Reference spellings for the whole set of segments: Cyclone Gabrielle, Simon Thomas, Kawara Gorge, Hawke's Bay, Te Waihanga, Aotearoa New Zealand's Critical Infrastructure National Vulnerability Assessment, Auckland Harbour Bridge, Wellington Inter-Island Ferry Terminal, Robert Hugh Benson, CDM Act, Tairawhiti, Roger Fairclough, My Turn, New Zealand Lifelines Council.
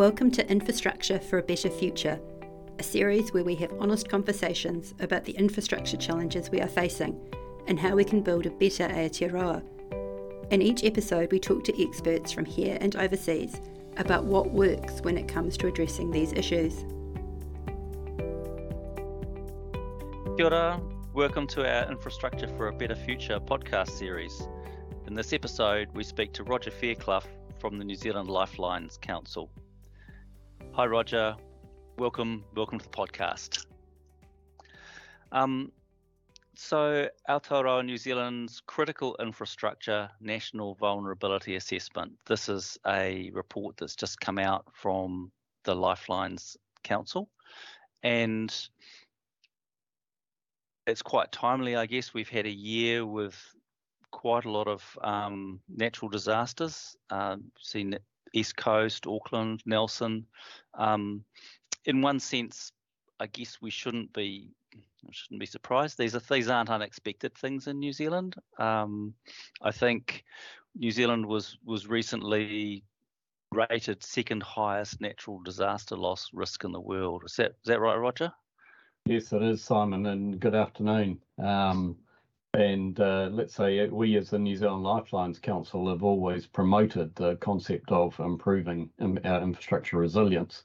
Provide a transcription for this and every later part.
Welcome to Infrastructure for a Better Future, a series where we have honest conversations about the infrastructure challenges we are facing and how we can build a better Aotearoa. In each episode, we talk to experts from here and overseas about what works when it comes to addressing these issues. Kia ora. Welcome to our Infrastructure for a Better Future podcast series. In this episode, we speak to Roger Fairclough from the New Zealand Lifelines Council. Hi, Roger. Welcome to the podcast. So Aotearoa New Zealand's Critical Infrastructure National Vulnerability Assessment. This is a report that's just come out from the Lifelines Council, and it's quite timely, I guess. We've had a year with quite a lot of natural disasters. Seen East Coast, Auckland, Nelson. In one sense, I guess we shouldn't be surprised. These aren't unexpected things in New Zealand. I think New Zealand was recently rated second highest natural disaster loss risk in the world. Is that right, Roger? Yes, it is, Simon, and good afternoon. Let's say we as the New Zealand Lifelines Council have always promoted the concept of improving our infrastructure resilience.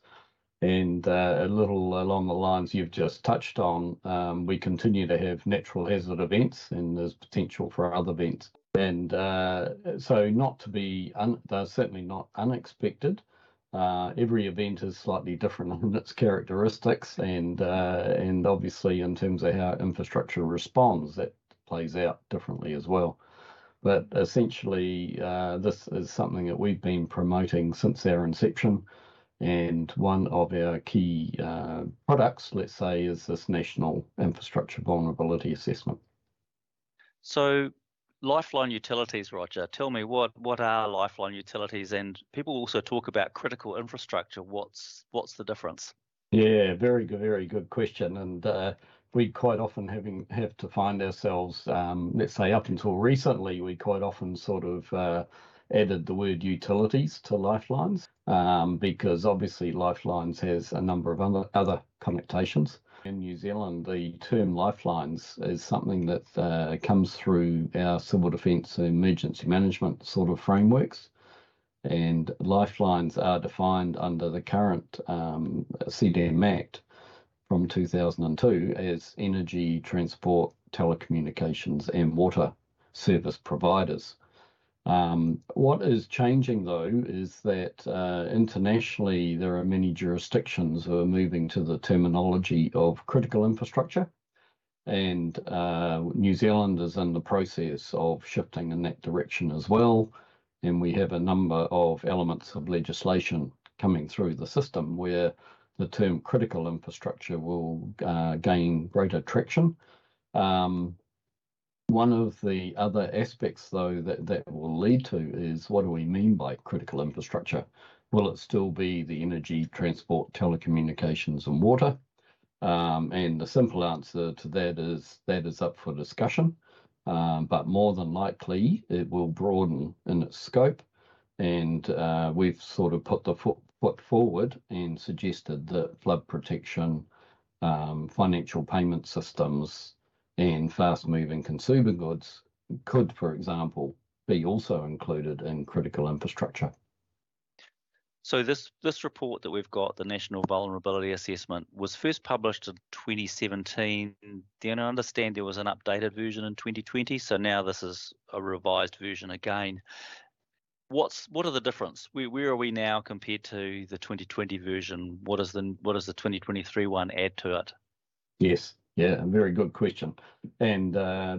And a little along the lines you've just touched on, we continue to have natural hazard events, and there's potential for other events. And so they're certainly not unexpected. Every event is slightly different in its characteristics, and obviously in terms of how infrastructure responds, that plays out differently as well. But essentially, this is something that we've been promoting since our inception. And one of our key products, let's say, is this National Infrastructure Vulnerability Assessment. So Lifeline Utilities, Roger, tell me what are Lifeline Utilities? And people also talk about critical infrastructure. What's the difference? Yeah, very good question. And we quite often have to find ourselves, let's say up until recently, we quite often sort of added the word utilities to lifelines because obviously lifelines has a number of other connotations. In New Zealand, the term lifelines is something that comes through our civil defence and emergency management sort of frameworks. And lifelines are defined under the current CDM Act from 2002 as energy, transport, telecommunications and water service providers. What is changing, though, is that internationally there are many jurisdictions who are moving to the terminology of critical infrastructure, and New Zealand is in the process of shifting in that direction as well, and we have a number of elements of legislation coming through the system where the term critical infrastructure will gain greater traction. One of the other aspects, though, that will lead to is what do we mean by critical infrastructure? Will it still be the energy, transport, telecommunications and water? And the simple answer to that is up for discussion, but more than likely it will broaden in its scope. And we've sort of put the foot forward and suggested that flood protection, financial payment systems, and fast-moving consumer goods could, for example, be also included in critical infrastructure. So this report that we've got, the National Vulnerability Assessment, was first published in 2017. Then I understand there was an updated version in 2020, so now this is a revised version again. What are the difference? Where are we now compared to the 2020 version? What does the 2023 one add to it? Yes. Yeah, a very good question. And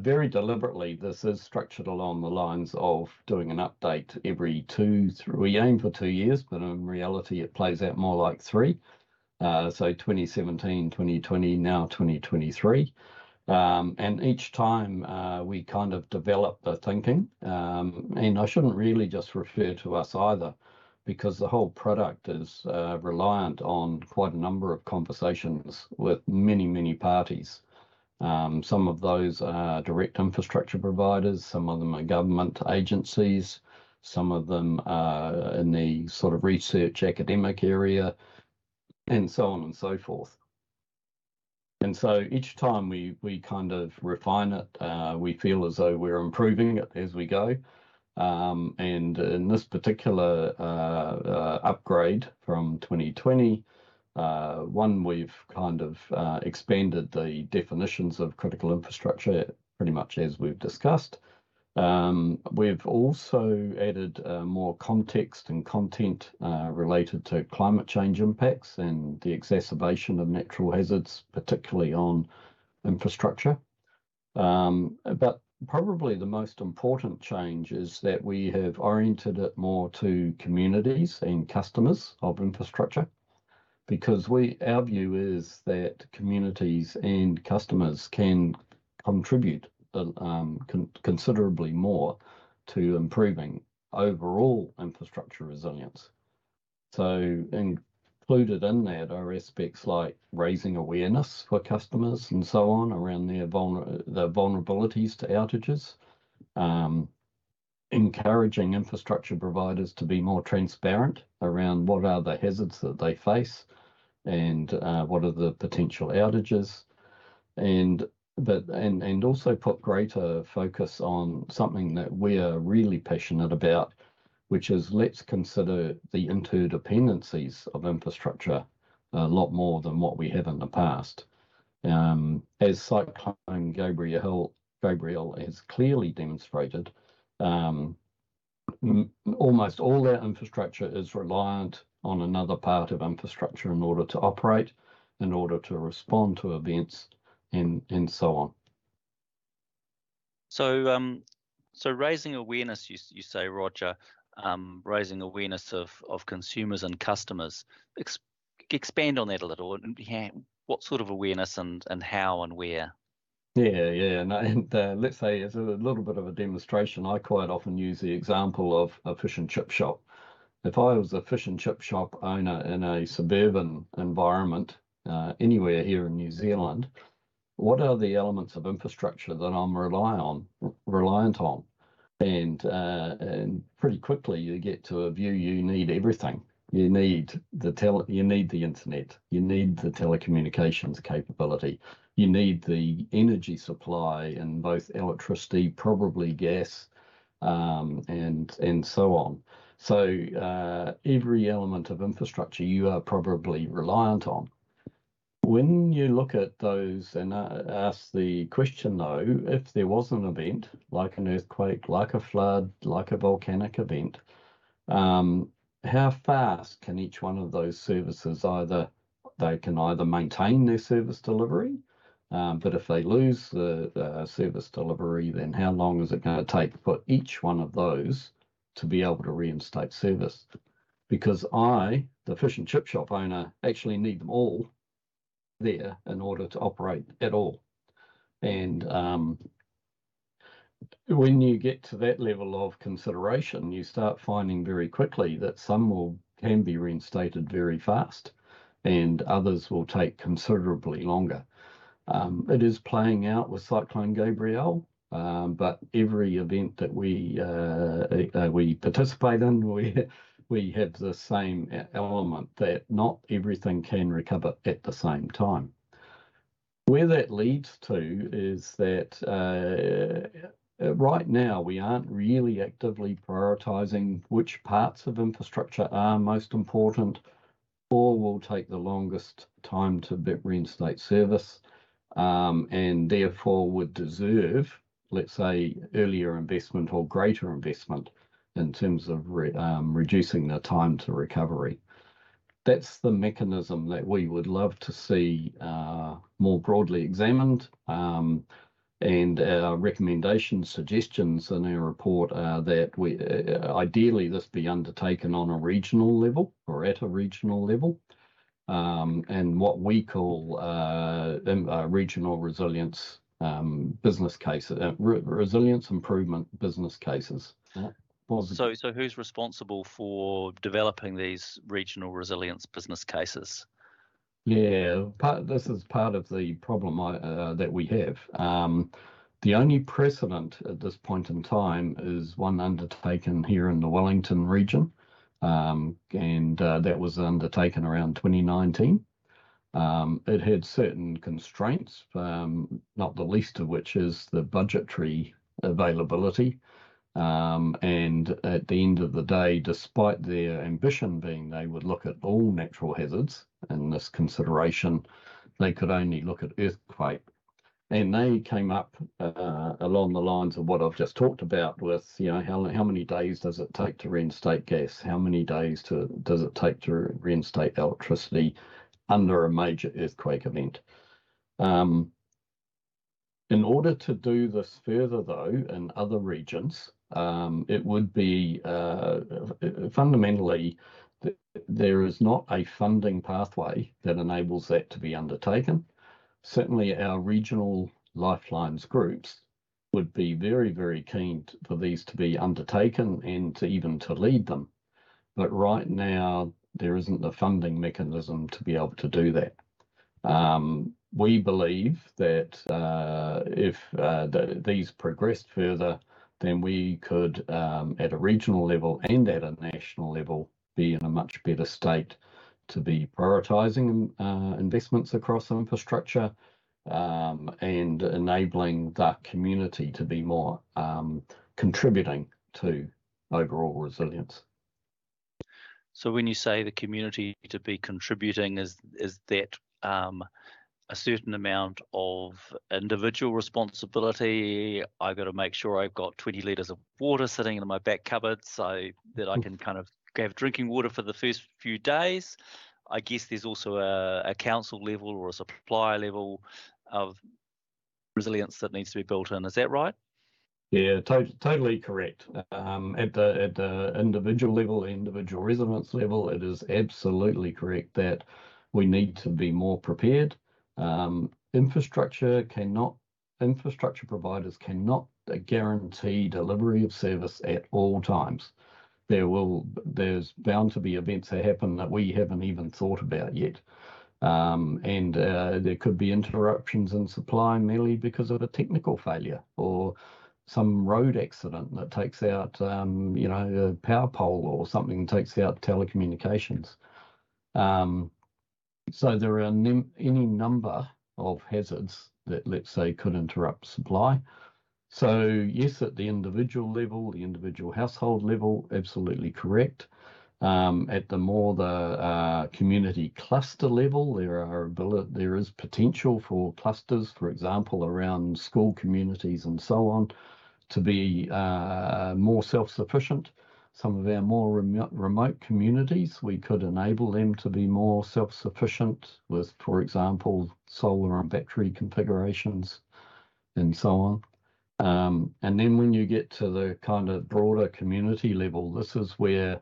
very deliberately, this is structured along the lines of doing an update every 2-3. We aim for 2 years, but in reality, it plays out more like three. So 2017, 2020, now 2023. And each time we kind of develop the thinking. And I shouldn't really just refer to us either, because the whole product is reliant on quite a number of conversations with many, many parties. Some of those are direct infrastructure providers, some of them are government agencies, Some of them are in the sort of research academic area, and so on and so forth. And so each time we kind of refine it, we feel as though we're improving it as we go. And in this particular upgrade from 2020, one, we've kind of expanded the definitions of critical infrastructure pretty much as we've discussed. We've also added more context and content related to climate change impacts and the exacerbation of natural hazards, particularly on infrastructure. But probably the most important change is that we have oriented it more to communities and customers of infrastructure, because our view is that communities and customers can contribute considerably more to improving overall infrastructure resilience. So included in that are aspects like raising awareness for customers and so on around their vulnerabilities to outages, encouraging infrastructure providers to be more transparent around what are the hazards that they face and what are the potential outages, and also put greater focus on something that we are really passionate about, which is let's consider the interdependencies of infrastructure a lot more than what we have in the past. As Cyclone Gabrielle has clearly demonstrated, almost all our infrastructure is reliant on another part of infrastructure in order to operate, in order to respond to events, and so on. So so raising awareness, you say, Roger, raising awareness of consumers and customers. Expand on that a little. What sort of awareness and how and where? Yeah. And let's say it's a little bit of a demonstration. I quite often use the example of a fish and chip shop. If I was a fish and chip shop owner in a suburban environment anywhere here in New Zealand, what are the elements of infrastructure that I'm reliant on? And pretty quickly you get to a view you need everything. You need the internet. You need the telecommunications capability. You need the energy supply in both electricity, probably gas, and so on. So every element of infrastructure you are probably reliant on. When you look at those and ask the question, though, if there was an event like an earthquake, like a flood, like a volcanic event, how fast can each one of those services either maintain their service delivery, but if they lose the service delivery, then how long is it going to take for each one of those to be able to reinstate service? Because I, the fish and chip shop owner, actually need them all there in order to operate at all. And when you get to that level of consideration, you start finding very quickly that some can be reinstated very fast and others will take considerably longer. It is playing out with Cyclone Gabrielle, but every event that we participate in, we have the same element that not everything can recover at the same time. Where that leads to is that right now we aren't really actively prioritising which parts of infrastructure are most important or will take the longest time to reinstate service, and therefore would deserve, let's say, earlier investment or greater investment in terms of reducing the time to recovery. That's the mechanism that we would love to see more broadly examined. And our recommendations, suggestions in our report are that ideally this be undertaken on a regional level or at a regional level, and what we call regional resilience business cases, resilience improvement business cases. So who's responsible for developing these regional resilience business cases? Yeah, this is part of the problem that we have. The only precedent at this point in time is one undertaken here in the Wellington region, and that was undertaken around 2019. It had certain constraints, not the least of which is the budgetary availability. And at the end of the day, despite their ambition being they would look at all natural hazards in this consideration, they could only look at earthquake. And they came up along the lines of what I've just talked about with, you know, how many days does it take to reinstate gas? How many days does it take to reinstate electricity under a major earthquake event? In order to do this further, though, in other regions, it would be fundamentally there is not a funding pathway that enables that to be undertaken. Certainly our regional lifelines groups would be very, very keen for these to be undertaken and to even to lead them. But right now, there isn't the funding mechanism to be able to do that. We believe that if these progressed further, then we could, at a regional level and at a national level, be in a much better state to be prioritising investments across infrastructure and enabling the community to be more contributing to overall resilience. So when you say the community to be contributing, is that a certain amount of individual responsibility? I've got to make sure I've got 20 litres of water sitting in my back cupboard so that I can kind of have drinking water for the first few days. I guess there's also a council level or a supplier level of resilience that needs to be built in. Is that right? Yeah, totally correct. At the individual level, the individual residents level, it is absolutely correct that we need to be more prepared. Infrastructure providers cannot guarantee delivery of service at all times. There's bound to be events that happen that we haven't even thought about yet. And there could be interruptions in supply merely because of a technical failure or some road accident that takes out, a power pole or something takes out telecommunications. So there are any number of hazards that, let's say, could interrupt supply. So yes, at the individual level, the individual household level, absolutely correct. At the more the community cluster level, there is potential for clusters, for example, around school communities and so on, to be more self-sufficient. Some of our more remote communities, we could enable them to be more self-sufficient with, for example, solar and battery configurations and so on. And then when you get to the kind of broader community level, this is where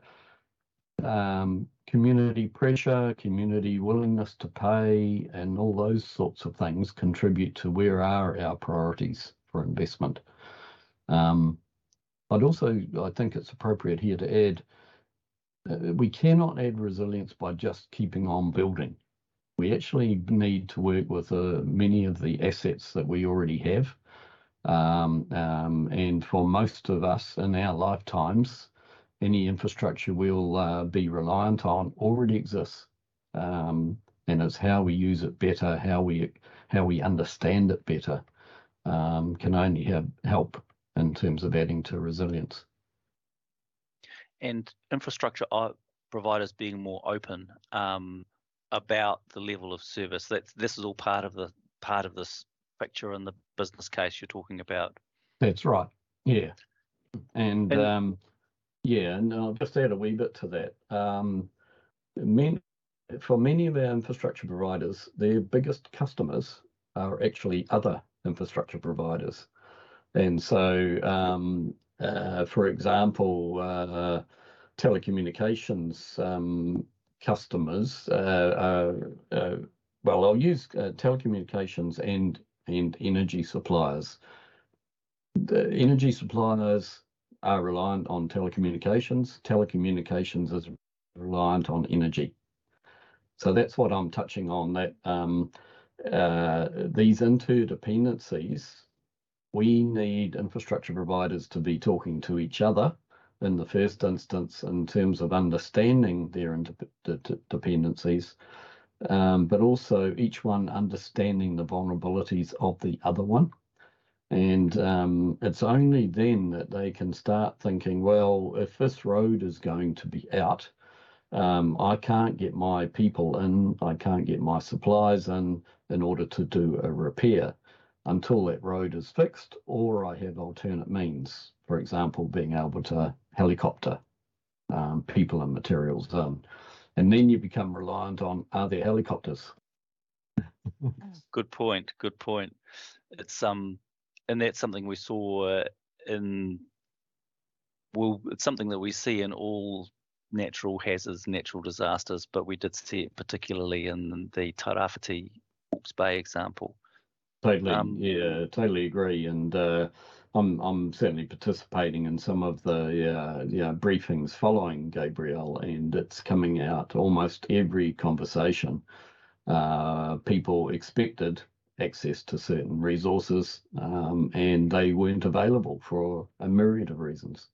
community pressure, community willingness to pay, and all those sorts of things contribute to where are our priorities for investment. I think it's appropriate here to add, we cannot add resilience by just keeping on building. We actually need to work with many of the assets that we already have. And for most of us in our lifetimes, any infrastructure we'll be reliant on already exists, and it's how we use it better, how we understand it better, can only help in terms of adding to resilience. And infrastructure providers being more open about the level of service. This is all part of this picture in the business case you're talking about. That's right. Yeah, and I'll just add a wee bit to that. For many of our infrastructure providers, their biggest customers are actually other infrastructure providers. And so, for example, telecommunications customers, I'll use telecommunications and energy suppliers. The energy suppliers are reliant on telecommunications. Telecommunications is reliant on energy. So that's what I'm touching on, that these interdependencies we need infrastructure providers to be talking to each other in the first instance in terms of understanding their interdependencies, but also each one understanding the vulnerabilities of the other one. And it's only then that they can start thinking, well, if this road is going to be out, I can't get my people in, I can't get my supplies in order to do a repair until that road is fixed, or I have alternate means, for example, being able to helicopter people and materials in. And then you become reliant on, are there helicopters? Good point, good point. It's and that's something we saw in, well, it's something that we see in all natural hazards, natural disasters, but we did see it particularly in the Tairawhiti Hawke's Bay example. Totally, yeah, totally agree. And I'm certainly participating in some of the briefings following Gabrielle, and it's coming out almost every conversation. People expected access to certain resources, and they weren't available for a myriad of reasons.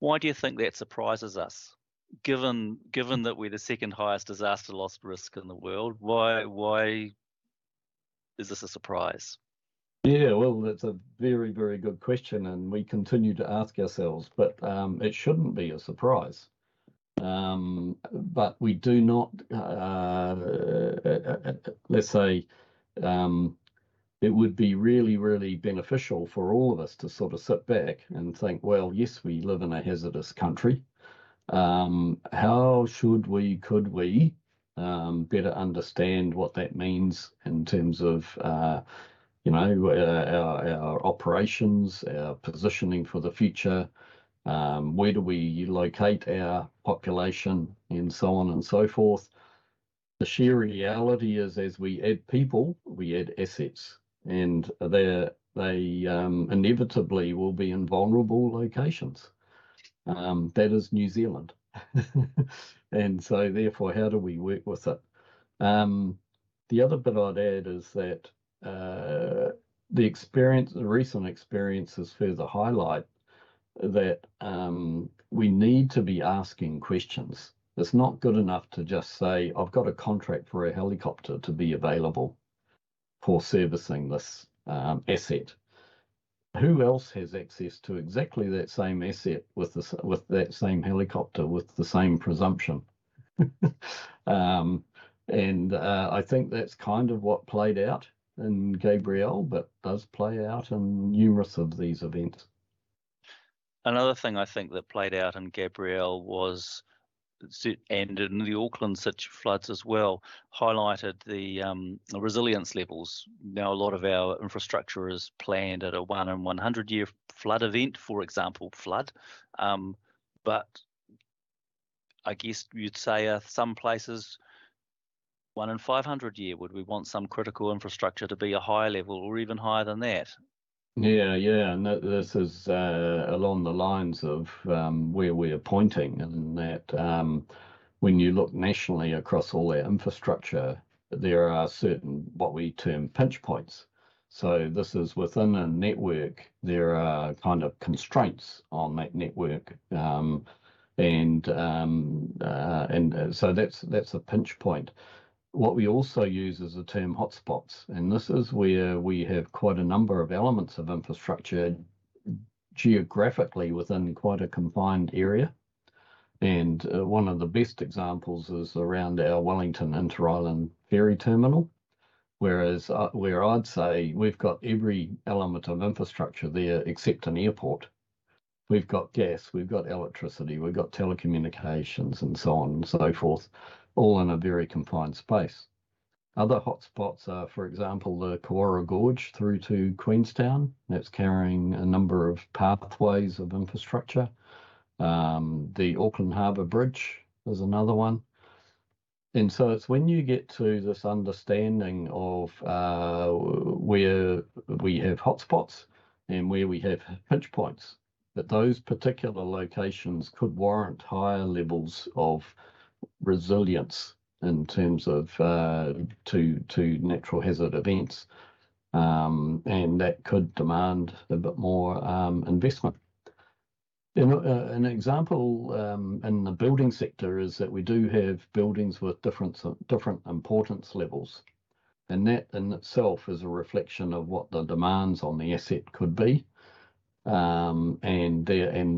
Why do you think that surprises us, given that we're the second highest disaster loss risk in the world? Why is this a surprise? Yeah, well, that's a very, very good question, and we continue to ask ourselves, but it shouldn't be a surprise. But we do not, let's say, it would be really, really beneficial for all of us to sort of sit back and think, well, yes, we live in a hazardous country. How could we better understand what that means in terms of, our operations, our positioning for the future, where do we locate our population, and so on and so forth. The sheer reality is, as we add people, we add assets, and they inevitably will be in vulnerable locations. That is New Zealand. And so therefore, how do we work with it? The other bit I'd add is that the recent experiences further highlight that we need to be asking questions. It's not good enough to just say, I've got a contract for a helicopter to be available for servicing this asset. Who else has access to exactly that same asset with that same helicopter, with the same presumption? And I think that's kind of what played out in Gabrielle, but does play out in numerous of these events. Another thing I think that played out in Gabrielle was, and in the Auckland floods as well, highlighted the resilience levels. Now, a lot of our infrastructure is planned at a 1 in 100 year flood event, for example, flood. But I guess you'd say some places, 1 in 500 year, would we want some critical infrastructure to be a higher level or even higher than that? Yeah, and this is along the lines of where we're pointing, and that when you look nationally across all our infrastructure, there are certain what we term pinch points. So this is within a network, there are kind of constraints on that network, and so that's a pinch point. What we also use is the term hotspots, and this is where we have quite a number of elements of infrastructure geographically within quite a confined area. And one of the best examples is around our Wellington Inter-Island Ferry Terminal, where I'd say we've got every element of infrastructure there except an airport. We've got gas, we've got electricity, we've got telecommunications, and so on and so forth, all in a very confined space. Other hotspots are, for example, the Kawara Gorge through to Queenstown. That's carrying a number of pathways of infrastructure. The Auckland Harbour Bridge is another one. And so it's when you get to this understanding of where we have hotspots and where we have pinch points, that those particular locations could warrant higher levels of resilience in terms of to natural hazard events. and that could demand a bit more investment. An example in the building sector is that we do have buildings with different importance levels, and that in itself is a reflection of what the demands on the asset could be, and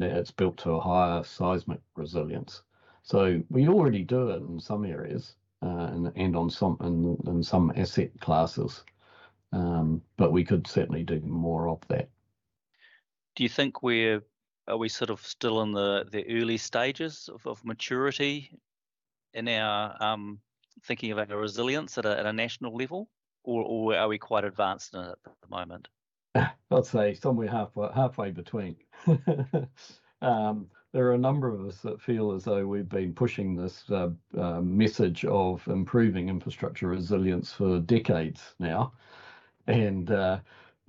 it's built to a higher seismic resilience. So we already do it in some areas and on some in some asset classes, but we could certainly do more of that. Do you think are we sort of still in the early stages of maturity in our thinking about our resilience at a national level, or are we quite advanced in it at the moment? I'd say somewhere halfway between. There are a number of us that feel as though we've been pushing this message of improving infrastructure resilience for decades now, and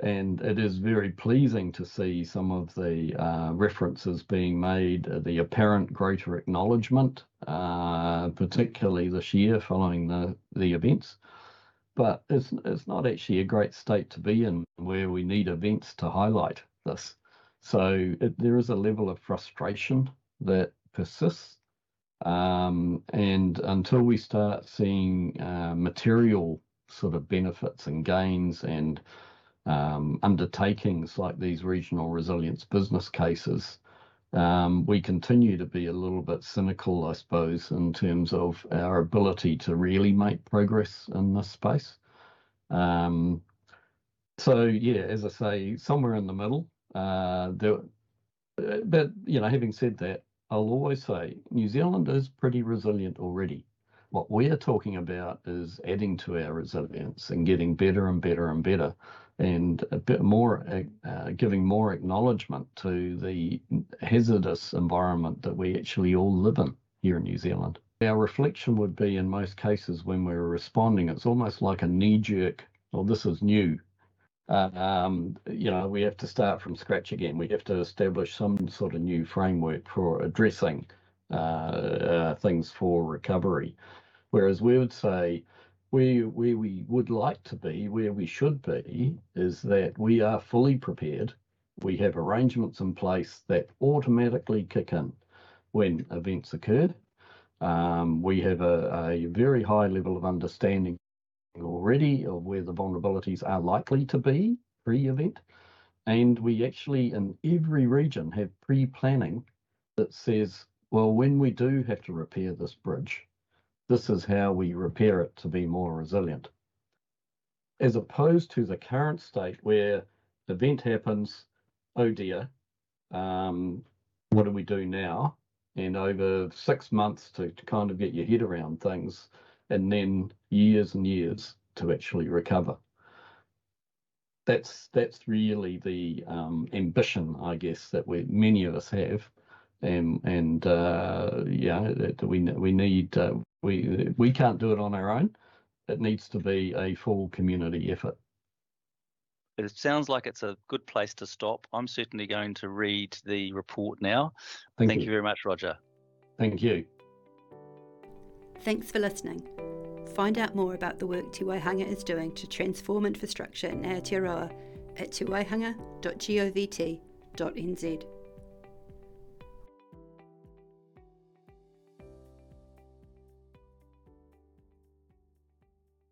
it is very pleasing to see some of the references being made, the apparent greater acknowledgement, particularly this year following the events. But it's not actually a great state to be in where we need events to highlight this. So there is a level of frustration that persists. And until we start seeing material sort of benefits and gains and undertakings like these regional resilience business cases, we continue to be a little bit cynical, I suppose, in terms of our ability to really make progress in this space. So yeah, as I say, somewhere in the middle. But having said that, I'll always say New Zealand is pretty resilient already. What we're talking about is adding to our resilience and getting better and better and better, and a bit more giving more acknowledgement to the hazardous environment that we actually all live in here in New Zealand. Our reflection would be, in most cases when we're responding, it's almost like a knee-jerk, well, this is new. We have to start from scratch again. We have to establish some sort of new framework for addressing things for recovery. Whereas we would say where we would like to be, where we should be, is that we are fully prepared. We have arrangements in place that automatically kick in when events occurred. We have a very high level of understanding already of where the vulnerabilities are likely to be pre-event. And we actually, in every region, have pre-planning that says, well, when we do have to repair this bridge, this is how we repair it to be more resilient. As opposed to the current state where event happens, oh dear, what do we do now? And over 6 months to kind of get your head around things, and then years and years to actually recover. That's really the ambition, I guess, that many of us have. We need we can't do it on our own. It needs to be a full community effort. It sounds like it's a good place to stop. I'm certainly going to read the report now. Thank you very much, Roger. Thank you. Thanks for listening. Find out more about the work Te Waihanga is doing to transform infrastructure in Aotearoa at tewaihanga.govt.nz.